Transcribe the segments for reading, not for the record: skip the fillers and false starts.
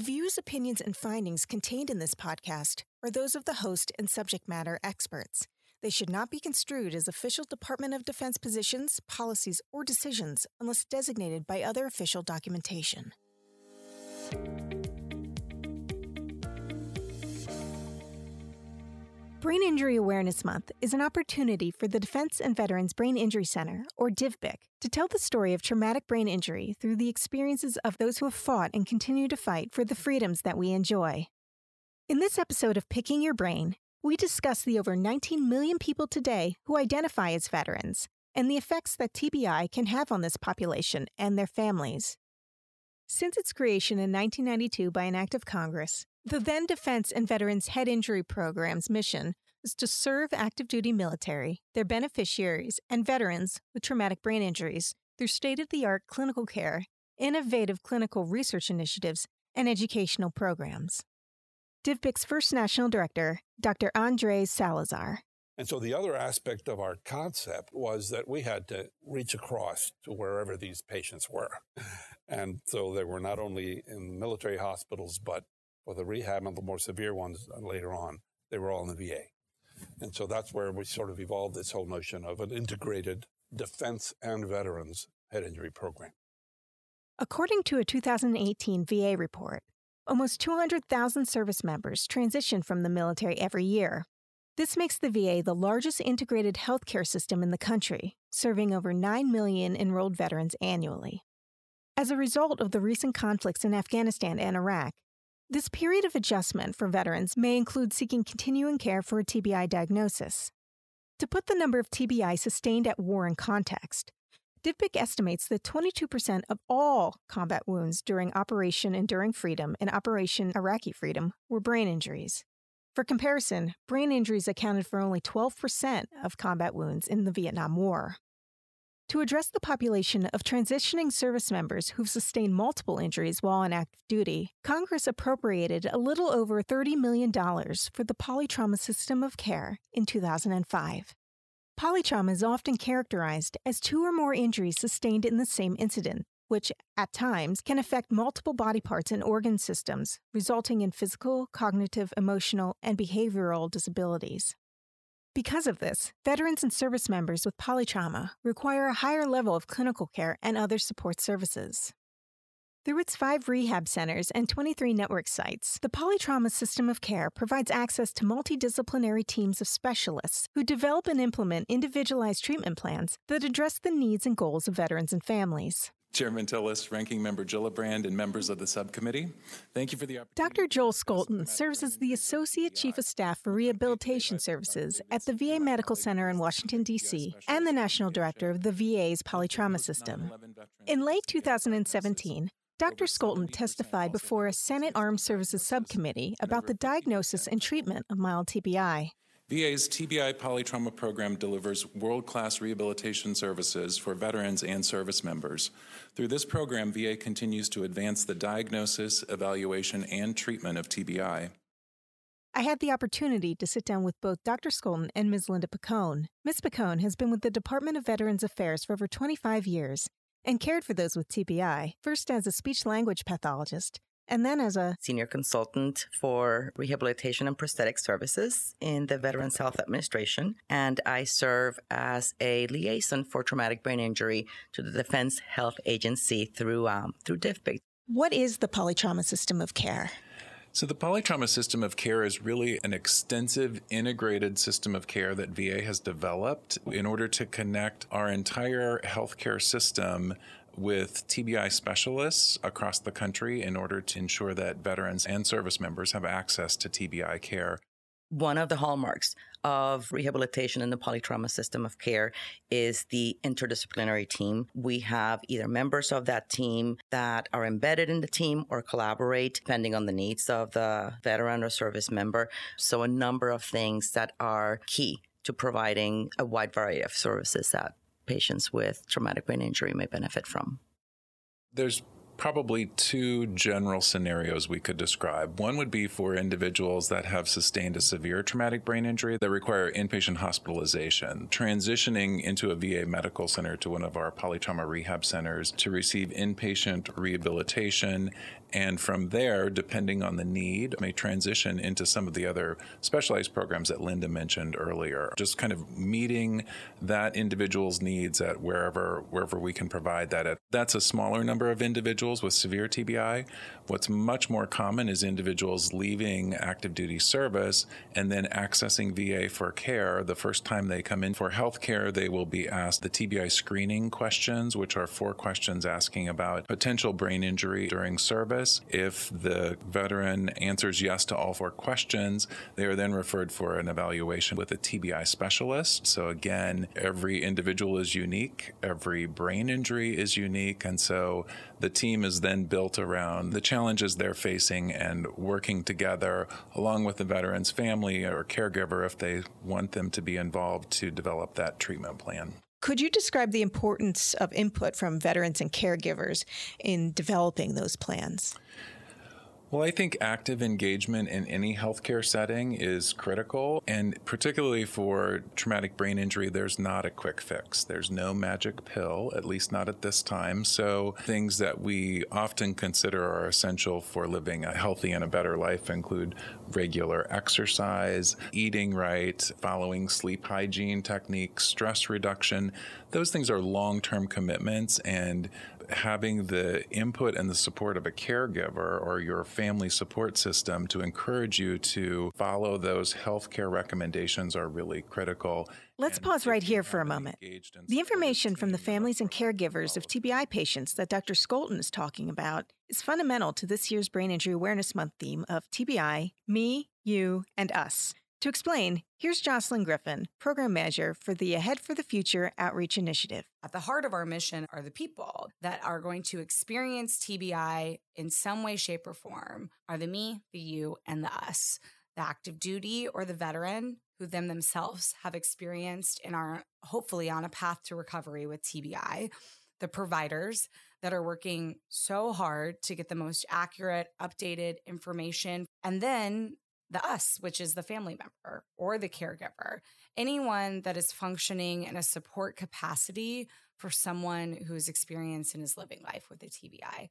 The views, opinions, and findings contained in this podcast are those of the host and subject matter experts. They should not be construed as official Department of Defense positions, policies, or decisions unless designated by other official documentation. Brain Injury Awareness Month is an opportunity for the Defense and Veterans Brain Injury Center, or DVBIC, to tell the story of traumatic brain injury through the experiences of those who have fought and continue to fight for the freedoms that we enjoy. In this episode of Picking Your Brain, we discuss the over 19 million people today who identify as veterans and the effects that TBI can have on this population and their families. Since its creation in 1992 by an act of Congress, the then Defense and Veterans Head Injury Program's mission is to serve active duty military, their beneficiaries, and veterans with traumatic brain injuries through state-of-the-art clinical care, innovative clinical research initiatives, and educational programs. DVBIC's first national director, Dr. Andres Salazar. And so the other aspect of our concept was that we had to reach across to wherever these patients were. And so they were not only in military hospitals, but for the rehab and the more severe ones later on, they were all in the VA. And so that's where we sort of evolved this whole notion of an integrated defense and veterans head injury program. According to a 2018 VA report, almost 200,000 service members transition from the military every year. This makes the VA the largest integrated healthcare system in the country, serving over 9 million enrolled veterans annually. As a result of the recent conflicts in Afghanistan and Iraq, this period of adjustment for veterans may include seeking continuing care for a TBI diagnosis. To put the number of TBI sustained at war in context, DVBIC estimates that 22% of all combat wounds during Operation Enduring Freedom and Operation Iraqi Freedom were brain injuries. For comparison, brain injuries accounted for only 12% of combat wounds in the Vietnam War. To address the population of transitioning service members who've sustained multiple injuries while on active duty, Congress appropriated a little over $30 million for the polytrauma system of care in 2005. Polytrauma is often characterized as two or more injuries sustained in the same incident, which, at times, can affect multiple body parts and organ systems, resulting in physical, cognitive, emotional, and behavioral disabilities. Because of this, veterans and service members with polytrauma require a higher level of clinical care and other support services. Through its 5 rehab centers and 23 network sites, the polytrauma system of care provides access to multidisciplinary teams of specialists who develop and implement individualized treatment plans that address the needs and goals of veterans and families. Chairman Tillis, Ranking Member Gillibrand, and members of the subcommittee, thank you for the opportunity. Dr. Joel Scholten serves as the Associate Chief of Staff for Rehabilitation Services at the VA Medical Center in Washington, D.C., and the National Director of the VA's Polytrauma System. In late 2017, Dr. Scholten testified before a Senate Armed Services Subcommittee about the diagnosis and treatment of mild TBI. VA's TBI Polytrauma Program delivers world-class rehabilitation services for veterans and service members. Through this program, VA continues to advance the diagnosis, evaluation, and treatment of TBI. I had the opportunity to sit down with both Dr. Scholten and Ms. Linda Picone. Ms. Picone has been with the Department of Veterans Affairs for over 25 years and cared for those with TBI, first as a speech-language pathologist, and then as a senior consultant for rehabilitation and prosthetic services in the Veterans Health Administration. And I serve as a liaison for traumatic brain injury to the Defense Health Agency through DVBIC. What is the polytrauma system of care? So the polytrauma system of care is really an extensive integrated system of care that VA has developed in order to connect our entire healthcare system with TBI specialists across the country in order to ensure that veterans and service members have access to TBI care. One of the hallmarks of rehabilitation in the polytrauma system of care is the interdisciplinary team. We have either members of that team that are embedded in the team or collaborate depending on the needs of the veteran or service member. So a number of things that are key to providing a wide variety of services that patients with traumatic brain injury may benefit from. There's probably 2 general scenarios we could describe. One would be for individuals that have sustained a severe traumatic brain injury that require inpatient hospitalization, transitioning into a VA medical center to one of our polytrauma rehab centers to receive inpatient rehabilitation And from there, depending on the need, may transition into some of the other specialized programs that Linda mentioned earlier. Just kind of meeting that individual's needs at wherever we can provide that at. That's a smaller number of individuals with severe TBI. What's much more common is individuals leaving active duty service and then accessing VA for care. The first time they come in for health care, they will be asked the TBI screening questions, which are 4 questions asking about potential brain injury during service. If the veteran answers yes to all 4 questions, they are then referred for an evaluation with a TBI specialist. So again, every individual is unique, every brain injury is unique, and so the team is then built around the challenges they're facing and working together along with the veteran's family or caregiver if they want them to be involved to develop that treatment plan. Could you describe the importance of input from veterans and caregivers in developing those plans? Well, I think active engagement in any healthcare setting is critical, and particularly for traumatic brain injury, there's not a quick fix. There's no magic pill, at least not at this time. So things that we often consider are essential for living a healthy and a better life include regular exercise, eating right, following sleep hygiene techniques, stress reduction. Those things are long-term commitments, and having the input and the support of a caregiver or your family support system to encourage you to follow those healthcare recommendations are really critical. Let's pause right here for a moment. The information from the families and caregivers of TBI patients that Dr. Scholten is talking about is fundamental to this year's Brain Injury Awareness Month theme of TBI, me, you, and us. To explain, here's Jocelyn Griffin, Program Manager for the Ahead for the Future Outreach Initiative. At the heart of our mission are the people that are going to experience TBI in some way, shape, or form are the me, the you, and the us. The active duty or the veteran who themselves have experienced and are hopefully on a path to recovery with TBI. The providers that are working so hard to get the most accurate, updated information. And then the us, which is the family member or the caregiver, anyone that is functioning in a support capacity for someone who is experienced and is living life with a TBI.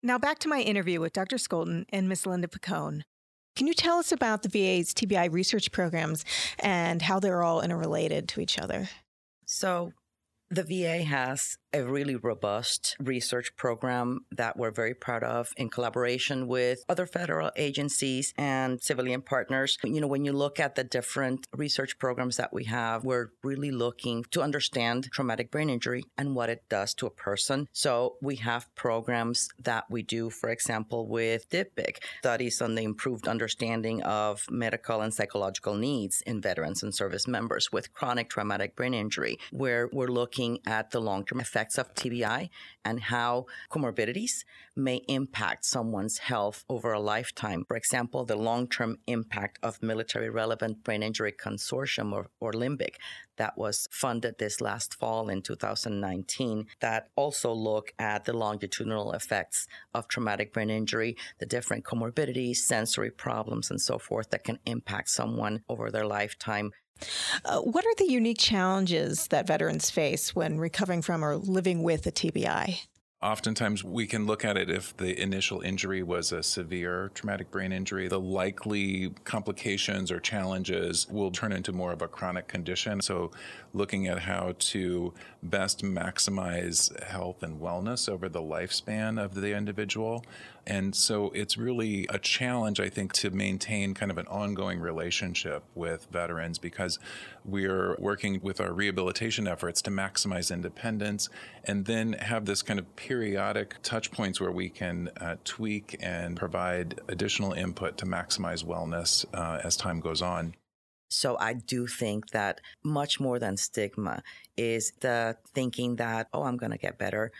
Now back to my interview with Dr. Scholten and Ms. Linda Picone. Can you tell us about the VA's TBI research programs and how they're all interrelated to each other? So the VA has a really robust research program that we're very proud of in collaboration with other federal agencies and civilian partners. You know, when you look at the different research programs that we have, we're really looking to understand traumatic brain injury and what it does to a person. So we have programs that we do, for example, with DVBIC, studies on the improved understanding of medical and psychological needs in veterans and service members with chronic traumatic brain injury, where we're looking at the long-term effects of TBI and how comorbidities may impact someone's health over a lifetime. For example, the long-term impact of Military-Relevant Brain Injury Consortium, or LIMBIC, that was funded this last fall in 2019, that also look at the longitudinal effects of traumatic brain injury, the different comorbidities, sensory problems, and so forth that can impact someone over their lifetime. What are the unique challenges that veterans face when recovering from or living with a TBI? Oftentimes, we can look at it if the initial injury was a severe traumatic brain injury. The likely complications or challenges will turn into more of a chronic condition. So looking at how to best maximize health and wellness over the lifespan of the individual. And so it's really a challenge, I think, to maintain kind of an ongoing relationship with veterans because we're working with our rehabilitation efforts to maximize independence and then have this kind of periodic touch points where we can tweak and provide additional input to maximize wellness as time goes on. So I do think that much more than stigma is the thinking that, oh, I'm going to get better,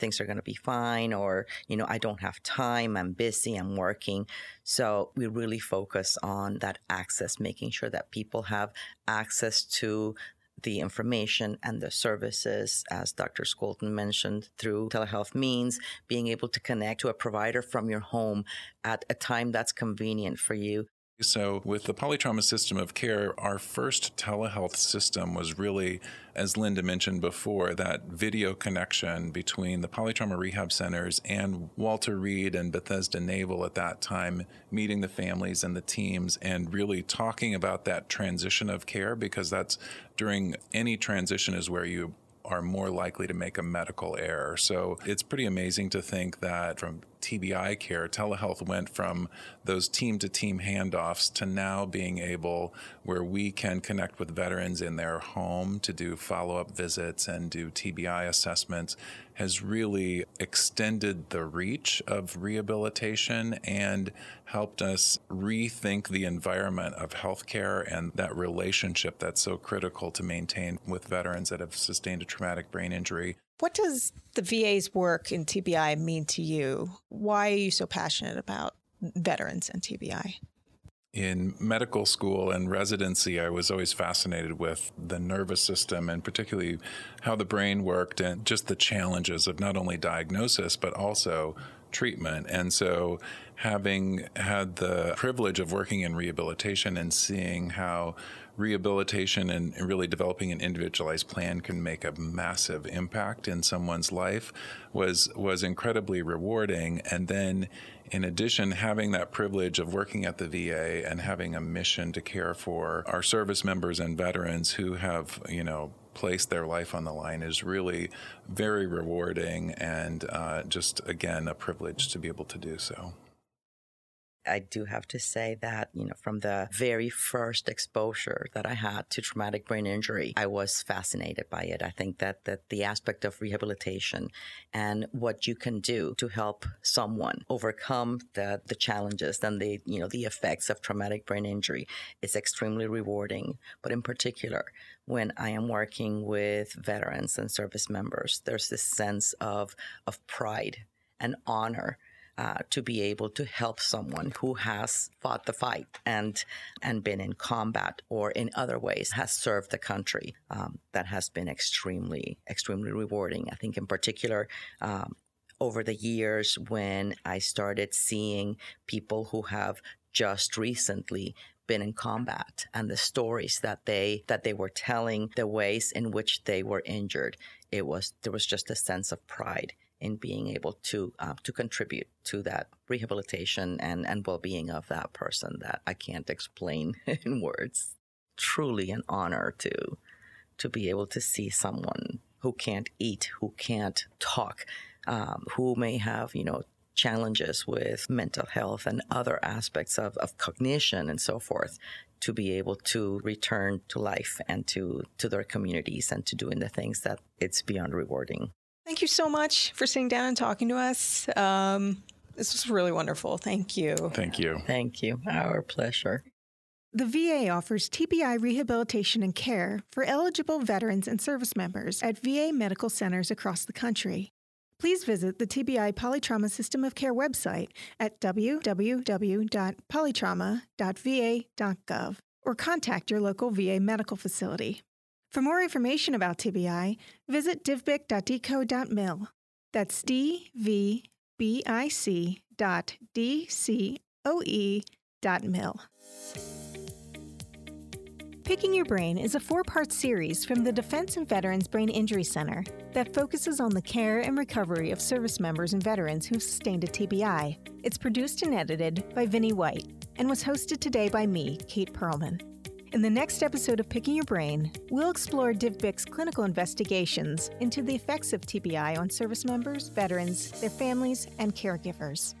things are going to be fine, or, you know, I don't have time, I'm busy, I'm working. So we really focus on that access, making sure that people have access to the information and the services, as Dr. Scholten mentioned, through telehealth means, being able to connect to a provider from your home at a time that's convenient for you. So with the polytrauma system of care, our first telehealth system was really, as Linda mentioned before, that video connection between the polytrauma rehab centers and Walter Reed and Bethesda Naval at that time, meeting the families and the teams and really talking about that transition of care, because that's during any transition is where you are more likely to make a medical error. So it's pretty amazing to think that from TBI care, telehealth went from those team-to-team handoffs to now being able where we can connect with veterans in their home to do follow-up visits and do TBI assessments, has really extended the reach of rehabilitation and helped us rethink the environment of healthcare and that relationship that's so critical to maintain with veterans that have sustained a traumatic brain injury. What does the VA's work in TBI mean to you? Why are you so passionate about veterans and TBI? In medical school and residency, I was always fascinated with the nervous system and particularly how the brain worked and just the challenges of not only diagnosis, but also treatment. And so having had the privilege of working in rehabilitation and seeing how rehabilitation and really developing an individualized plan can make a massive impact in someone's life was incredibly rewarding. And then in addition, having that privilege of working at the VA and having a mission to care for our service members and veterans who have, placed their life on the line is really very rewarding and just, again, a privilege to be able to do so. I do have to say that, from the very first exposure that I had to traumatic brain injury, I was fascinated by it. I think that the aspect of rehabilitation and what you can do to help someone overcome the challenges and the effects of traumatic brain injury is extremely rewarding. But in particular, when I am working with veterans and service members, there's this sense of pride and honor to be able to help someone who has fought the fight and been in combat or in other ways has served the country. That has been extremely, extremely rewarding. I think in particular, over the years when I started seeing people who have just recently been in combat and the stories that they were telling, the ways in which they were injured, there was just a sense of pride in being able to contribute to that rehabilitation and well-being of that person that I can't explain in words. Truly an honor to be able to see someone who can't eat, who can't talk, who may have, challenges with mental health and other aspects of cognition and so forth, to be able to return to life and to their communities and to doing the things that it's beyond rewarding. Thank you so much for sitting down and talking to us. This was really wonderful. Thank you. Thank you. Thank you. Our pleasure. The VA offers TBI rehabilitation and care for eligible veterans and service members at VA medical centers across the country. Please visit the TBI Polytrauma System of Care website at www.polytrauma.va.gov or contact your local VA medical facility. For more information about TBI, visit divbic.deco.mil. That's DVBIC.DCOE.mil. Picking Your Brain is a 4-part series from the Defense and Veterans Brain Injury Center that focuses on the care and recovery of service members and veterans who've sustained a TBI. It's produced and edited by Vinnie White and was hosted today by me, Kate Perlman. In the next episode of Picking Your Brain, we'll explore DVBIC's clinical investigations into the effects of TBI on service members, veterans, their families, and caregivers.